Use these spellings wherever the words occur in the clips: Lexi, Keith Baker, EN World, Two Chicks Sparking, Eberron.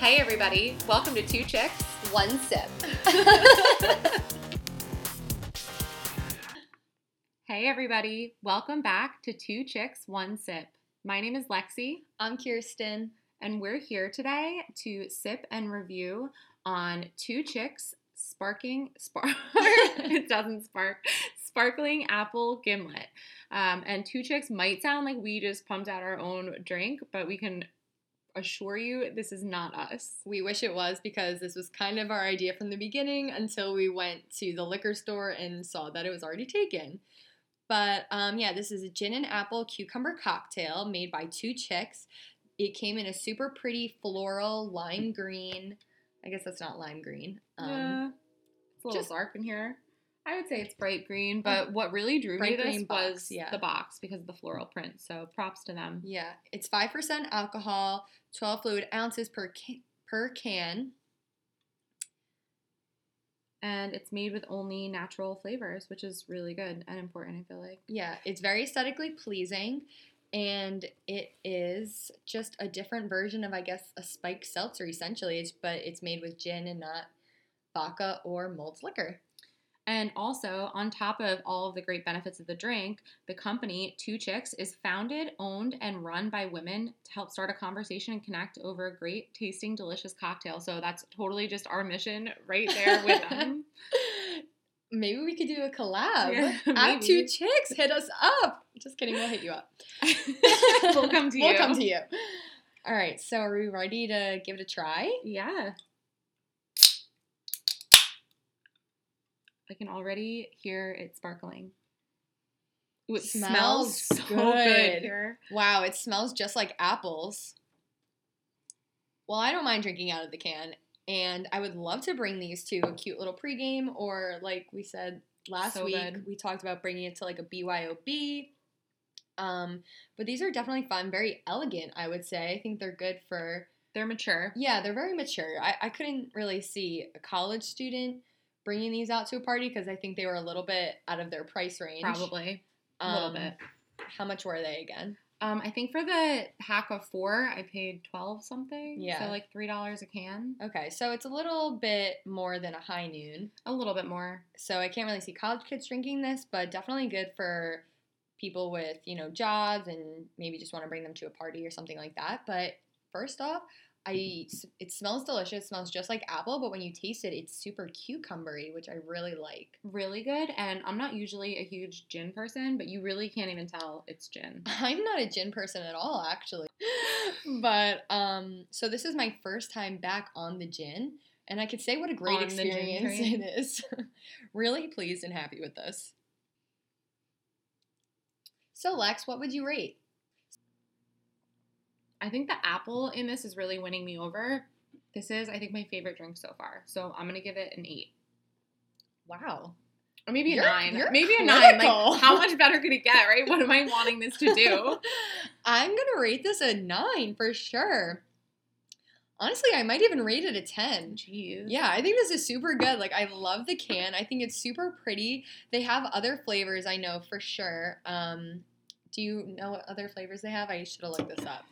Hey everybody, welcome to Two Chicks, One Sip. Hey everybody, welcome back to Two Chicks, One Sip. My name is Lexi. I'm Kirsten. And we're here today to sip and review on Two Chicks Sparking, Sparkling Apple Gimlet. And Two Chicks might sound like we just pumped out our own drink, but we can assure you this is not us. We wish it was, because this was kind of our idea from the beginning until we went to the liquor store and saw that it was already taken. But this is a gin and apple cucumber cocktail made by Two Chicks. It came in a super pretty floral lime green. I guess that's not lime green. It's a little dark in here. I would say it's bright green, but what really drew me to this was the box because of the floral print, so props to them. Yeah. It's 5% alcohol, 12 fluid ounces per can. And it's made with only natural flavors, which is really good and important, I feel like. Yeah. It's very aesthetically pleasing, and it is just a different version of, I guess, a spiked seltzer, essentially, but it's made with gin and not vodka or mulled liquor. And also, on top of all of the great benefits of the drink, the company, Two Chicks, is founded, owned, and run by women to help start a conversation and connect over a great tasting, delicious cocktail. So that's totally just our mission right there with them. Maybe we could do a collab. Yeah, I'm Two Chicks. Hit us up. Just kidding. We'll hit you up. We'll come to you. All right. So are we ready to give it a try? Yeah. I can already hear it sparkling. Ooh, it smells so good here. Wow, it smells just like apples. Well, I don't mind drinking out of the can, and I would love to bring these to a cute little pregame, or like we said last week, we talked about bringing it to like a BYOB. But these are definitely fun, very elegant, I would say. I think they're good for... They're mature. Yeah, they're very mature. I couldn't really see a college student bringing these out to a party, because I think they were a little bit out of their price range. Probably. A little bit. How much were they again? I think for the pack of 4, I paid $12 something. Yeah. So like $3 a can. Okay. So it's a little bit more than a high noon. A little bit more. So I can't really see college kids drinking this, but definitely good for people with, you know, jobs and maybe just want to bring them to a party or something like that. But first off, it smells delicious. It smells just like apple, but when you taste it, it's super cucumbery, which I really like. Really good, and I'm not usually a huge gin person, but you really can't even tell it's gin. I'm not a gin person at all, actually. But, so this is my first time back on the gin, and I could say what a great experience it is. Really pleased and happy with this. So, Lex, what would you rate? I think the apple in this is really winning me over. This is, I think, my favorite drink so far. So I'm going to give it an 8. Wow. Or maybe a 9. Maybe a 9. Like, how much better could it get, right? What am I wanting this to do? I'm going to rate this a 9 for sure. Honestly, I might even rate it a 10. Jeez. Yeah, I think this is super good. Like, I love the can. I think it's super pretty. They have other flavors, I know, for sure. Do you know what other flavors they have? I should have looked this up.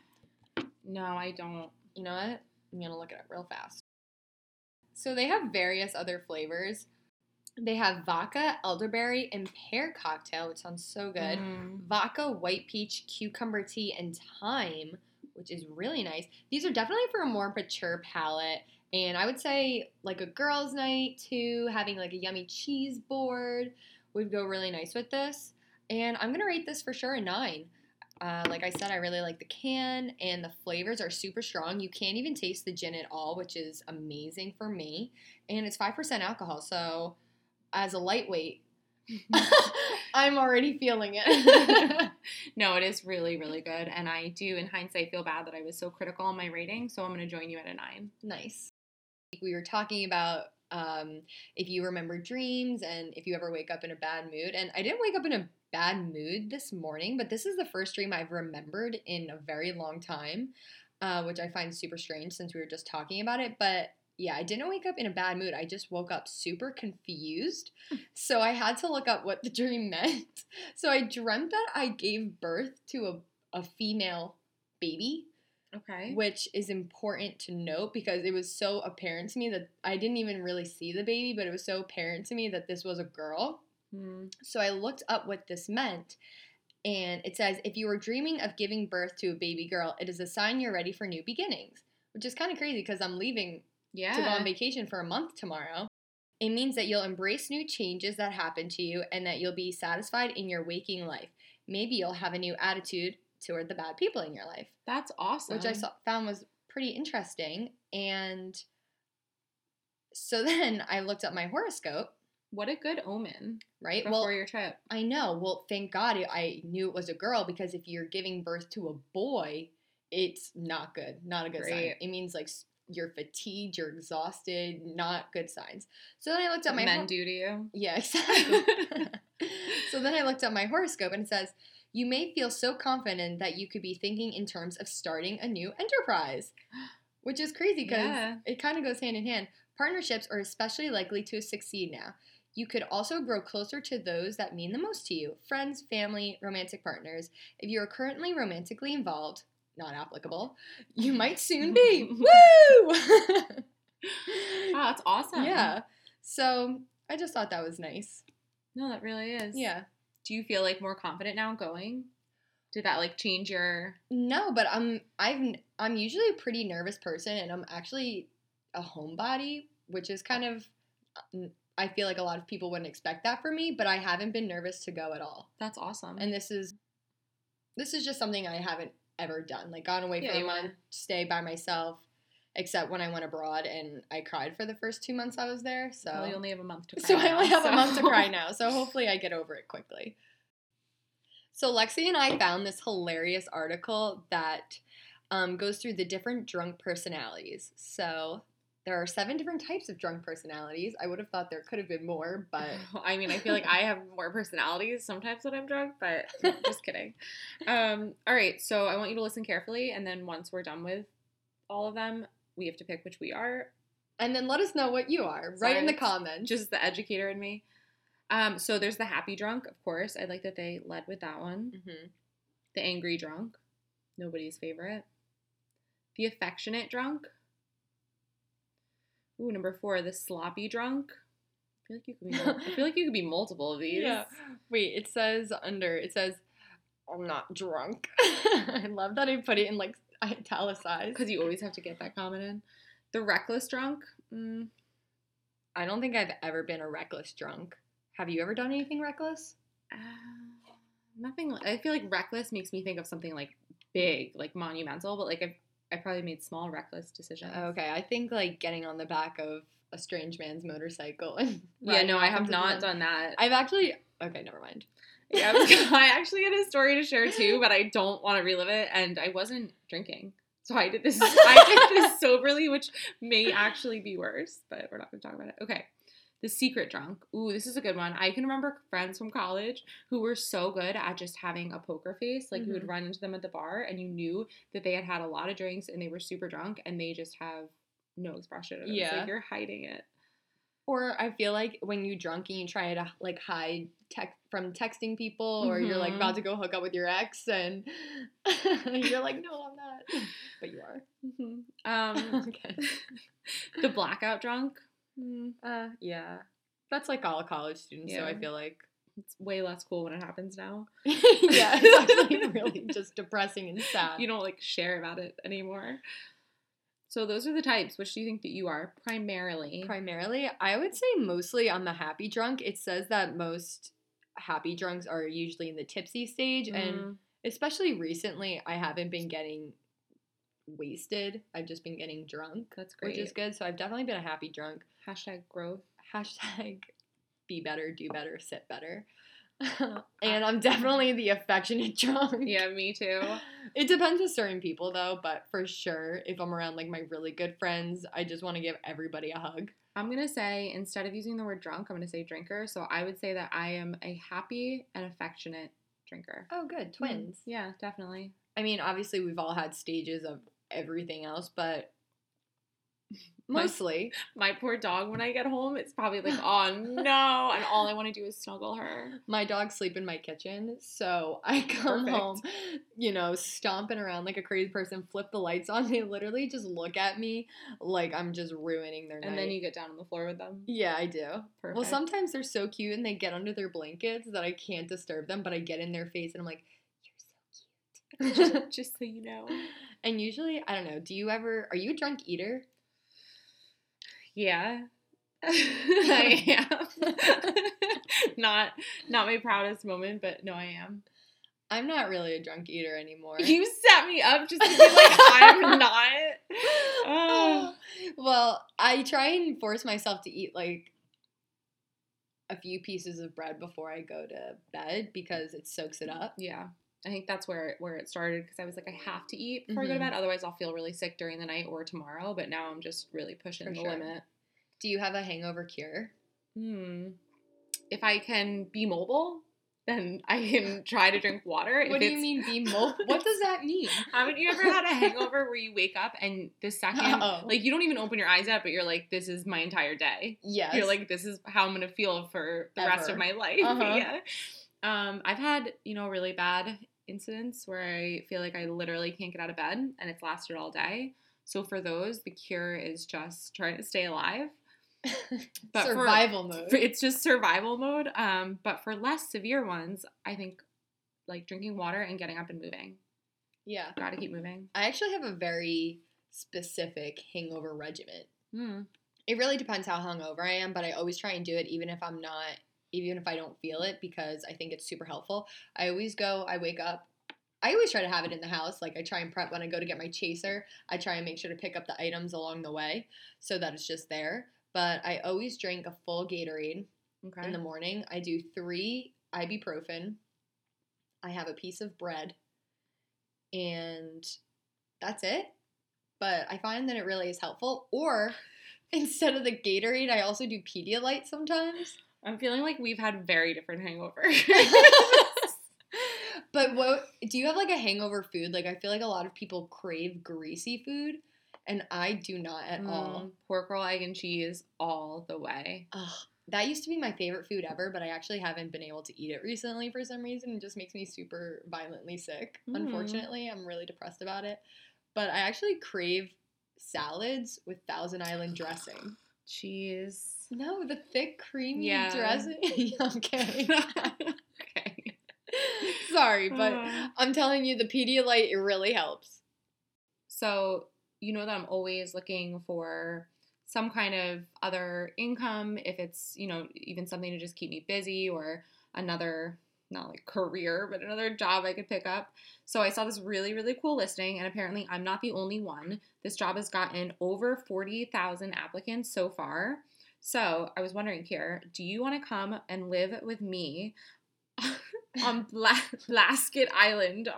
No, I don't. You know what? I'm going to look it up real fast. So they have various other flavors. They have vodka, elderberry, and pear cocktail, which sounds so good. Vodka, white peach, cucumber tea, and thyme, which is really nice. These are definitely for a more mature palate. And I would say like a girls' night too, having like a yummy cheese board would go really nice with this. And I'm going to rate this for sure a 9. Like I said, I really like the can, and the flavors are super strong. You can't even taste the gin at all, which is amazing for me. And it's 5% alcohol, so as a lightweight, I'm already feeling it. No, it is really, really good, and I do, in hindsight, feel bad that I was so critical on my rating, so I'm going to join you at a 9. Nice. We were talking about if you remember dreams and if you ever wake up in a bad mood, and I didn't wake up in a bad mood this morning, but this is the first dream I've remembered in a very long time, which I find super strange since we were just talking about it. But yeah, I didn't wake up in a bad mood. I just woke up super confused. So I had to look up what the dream meant. So I dreamt that I gave birth to a female baby. Okay. Which is important to note because it was so apparent to me that I didn't even really see the baby, but it was so apparent to me that this was a girl. Mm. So I looked up what this meant, and it says, if you are dreaming of giving birth to a baby girl, it is a sign you're ready for new beginnings, which is kind of crazy because I'm leaving to go on vacation for a month tomorrow. It means that you'll embrace new changes that happen to you and that you'll be satisfied in your waking life. Maybe you'll have a new attitude toward the bad people in your life. That's awesome. Which I found was pretty interesting. And so then I looked up my horoscope. What a good omen. Right? Before your trip. I know. Well, thank God I knew it was a girl, because if you're giving birth to a boy, it's not good. Not a good sign. It means like you're fatigued, you're exhausted, not good signs. So then I looked up my horoscope. Men do to you? Yeah, exactly. So then I looked up my horoscope, and it says, you may feel so confident that you could be thinking in terms of starting a new enterprise, which is crazy because it kind of goes hand in hand. Partnerships are especially likely to succeed now. You could also grow closer to those that mean the most to you, friends, family, romantic partners. If you are currently romantically involved, not applicable, you might soon be. Woo! Wow, that's awesome. Yeah. So I just thought that was nice. No, that really is. Yeah. Do you feel like more confident now going? Did that like change your... No, but I'm usually a pretty nervous person, and I'm actually a homebody, which is kind of... I feel like a lot of people wouldn't expect that from me, but I haven't been nervous to go at all. That's awesome. And this is just something I haven't ever done. Like, gone away for a month, stay by myself, except when I went abroad, and I cried for the first 2 months I was there. So well, you only have a month to cry. So now, I only have a month to cry now. So hopefully I get over it quickly. So Lexi and I found this hilarious article that goes through the different drunk personalities. So there are 7 different types of drunk personalities. I would have thought there could have been more, but... I mean, I feel like I have more personalities sometimes when I'm drunk, but just kidding. All right, so I want you to listen carefully, and then once we're done with all of them, we have to pick which we are. And then let us know what you are. Sorry, write in the comments. Just the educator in me. So there's the happy drunk, of course. I like that they led with that one. Mm-hmm. The angry drunk. Nobody's favorite. The affectionate drunk. Ooh, number 4, the sloppy drunk. I feel like you could be multiple of these. Yeah. Wait, it says, I'm not drunk. I love that I put it in, like, italicized. Because you always have to get that comment in. The reckless drunk. I don't think I've ever been a reckless drunk. Have you ever done anything reckless? Nothing. I feel like reckless makes me think of something, like, big, like, monumental, but, like, I probably made small, reckless decisions. Okay, I think, like, getting on the back of a strange man's motorcycle. And I have not done that. I've actually... Okay, never mind. Yeah, I actually had a story to share, too, but I don't want to relive it, and I wasn't drinking. So I did this soberly, which may actually be worse, but we're not going to talk about it. Okay. The secret drunk. Ooh, this is a good one. I can remember friends from college who were so good at just having a poker face. Like, you would run into them at the bar, and you knew that they had had a lot of drinks, and they were super drunk, and they just have no expression. It. Yeah. It's like you're hiding it. Or I feel like when you drunk and you try to, like, hide from texting people, or you're, like, about to go hook up with your ex, and you're like, no, I'm not. But you are. Mm-hmm. Okay. The blackout drunk. Yeah. That's like all college students, so I feel like it's way less cool when it happens now. Yeah, it's actually really just depressing and sad. You don't, like, share about it anymore. So those are the types. Which do you think that you are primarily? Primarily? I would say mostly on the happy drunk. It says that most happy drunks are usually in the tipsy stage, and especially recently I haven't been getting wasted. I've just been getting drunk. That's great. Which is good. So I've definitely been a happy drunk. #growth. #be better, do better, sit better. And I'm definitely the affectionate drunk. Yeah, me too. It depends on certain people, though, but for sure, if I'm around, like, my really good friends, I just want to give everybody a hug. I'm going to say, instead of using the word drunk, I'm going to say drinker. So I would say that I am a happy and affectionate drinker. Oh, good. Twins. Yeah, definitely. I mean, obviously, we've all had stages of everything else, but Mostly. My poor dog, when I get home, it's probably like, oh no, and all I want to do is snuggle her. My dogs sleep in my kitchen, so I come home, you know, stomping around like a crazy person, flip the lights on, they literally just look at me like I'm just ruining their night. And then you get down on the floor with them? Yeah, I do. Perfect. Well, sometimes they're so cute and they get under their blankets that I can't disturb them, but I get in their face and I'm like, you're so cute. just so you know. And usually, I don't know, are you a drunk eater? Yeah, I am. Not my proudest moment, but no, I am. I'm not really a drunk eater anymore. You set me up just to be like, I'm not. Oh. Well, I try and force myself to eat, like, a few pieces of bread before I go to bed because it soaks it up. Yeah. I think that's where it started because I was like, I have to eat before I go to bed. Otherwise, I'll feel really sick during the night or tomorrow. But now I'm just really pushing the limit. Do you have a hangover cure? If I can be mobile, then I can try to drink water. What do you mean be mobile? What does that mean? Haven't you ever had a hangover where you wake up and the second, like, you don't even open your eyes up, but you're like, this is my entire day. Yes. You're like, this is how I'm going to feel for the rest of my life. Yeah. I've had, you know, really bad incidents where I feel like I literally can't get out of bed and it's lasted all day. So for those, the cure is just trying to stay alive. But survival mode. It's just survival mode. But for less severe ones, I think like drinking water and getting up and moving. Yeah. Gotta keep moving. I actually have a very specific hangover regimen. It really depends how hungover I am, but I always try and do it even if I don't feel it, because I think it's super helpful. I wake up. I always try to have it in the house. Like, I try and prep when I go to get my chaser. I try and make sure to pick up the items along the way so that it's just there. But I always drink a full Gatorade in the morning. I do 3 ibuprofen. I have a piece of bread. And that's it. But I find that it really is helpful. Or instead of the Gatorade, I also do Pedialyte sometimes. I'm feeling like we've had very different hangovers. But do you have like a hangover food? Like, I feel like a lot of people crave greasy food, and I do not at all. Pork roll, egg, and cheese all the way. Ugh, that used to be my favorite food ever, but I actually haven't been able to eat it recently for some reason. It just makes me super violently sick. Unfortunately, I'm really depressed about it. But I actually crave salads with Thousand Island dressing. Cheese. No, the thick, creamy dressing. I'm kidding. Okay. Sorry, but I'm telling you, the Pedialyte, it really helps. So, you know that I'm always looking for some kind of other income, if it's, you know, even something to just keep me busy or another, not like career, but another job I could pick up. So I saw this really, really cool listing, and apparently I'm not the only one. This job has gotten over 40,000 applicants so far. So I was wondering here, do you want to come and live with me on Blasket Island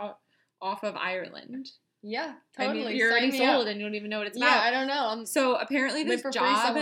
off of Ireland? Yeah, totally. I mean, you're already sold and you don't even know what it's about. Yeah, I don't know. So apparently this job,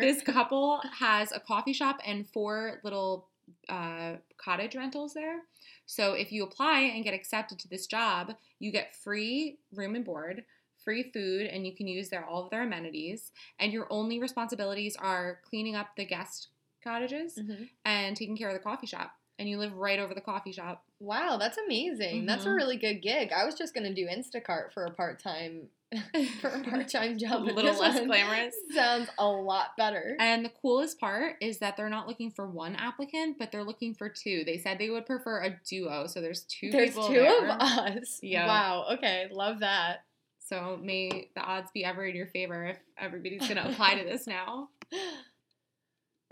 this couple has a coffee shop and 4 little cottage rentals there. So if you apply and get accepted to this job, you get free room and board, free food, and you can use all of their amenities. And your only responsibilities are cleaning up the guest cottages and taking care of the coffee shop. And you live right over the coffee shop. Wow, that's amazing. That's a really good gig. I was just going to do Instacart for a part-time job. A little less glamorous. Sounds a lot better. And the coolest part is that they're not looking for one applicant, but they're looking for 2. They said they would prefer a duo. So there's 2 people there. There's 2 of us. Yeah. Wow. Okay. Love that. So may the odds be ever in your favor if everybody's going to apply to this now.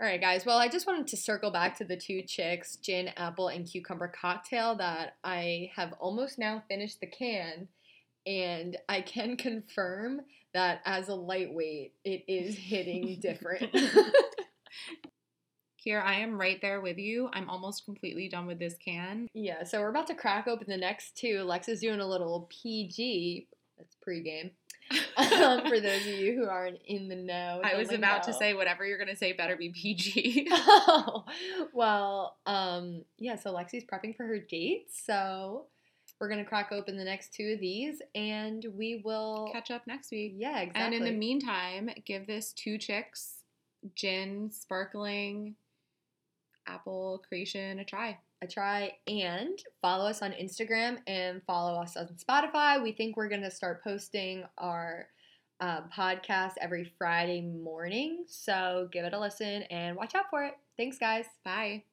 All right, guys. Well, I just wanted to circle back to the 2 Chicks gin, apple, and cucumber cocktail that I have almost now finished the can. And I can confirm that as a lightweight, it is hitting different. Here, I am right there with you. I'm almost completely done with this can. Yeah, so we're about to crack open the next 2. Lex is doing a little PG. That's pregame. For those of you who aren't in the know. I was about to say whatever you're going to say better be PG. So Lexi's prepping for her date. So We're going to crack open the next two of these, and we will catch up next week. Yeah, exactly. And in the meantime, give this Two Chicks gin sparkling apple creation a try, and follow us on Instagram and follow us on Spotify. We think we're going to start posting our podcast every Friday morning, so give it a listen and watch out for it. Thanks, guys. Bye.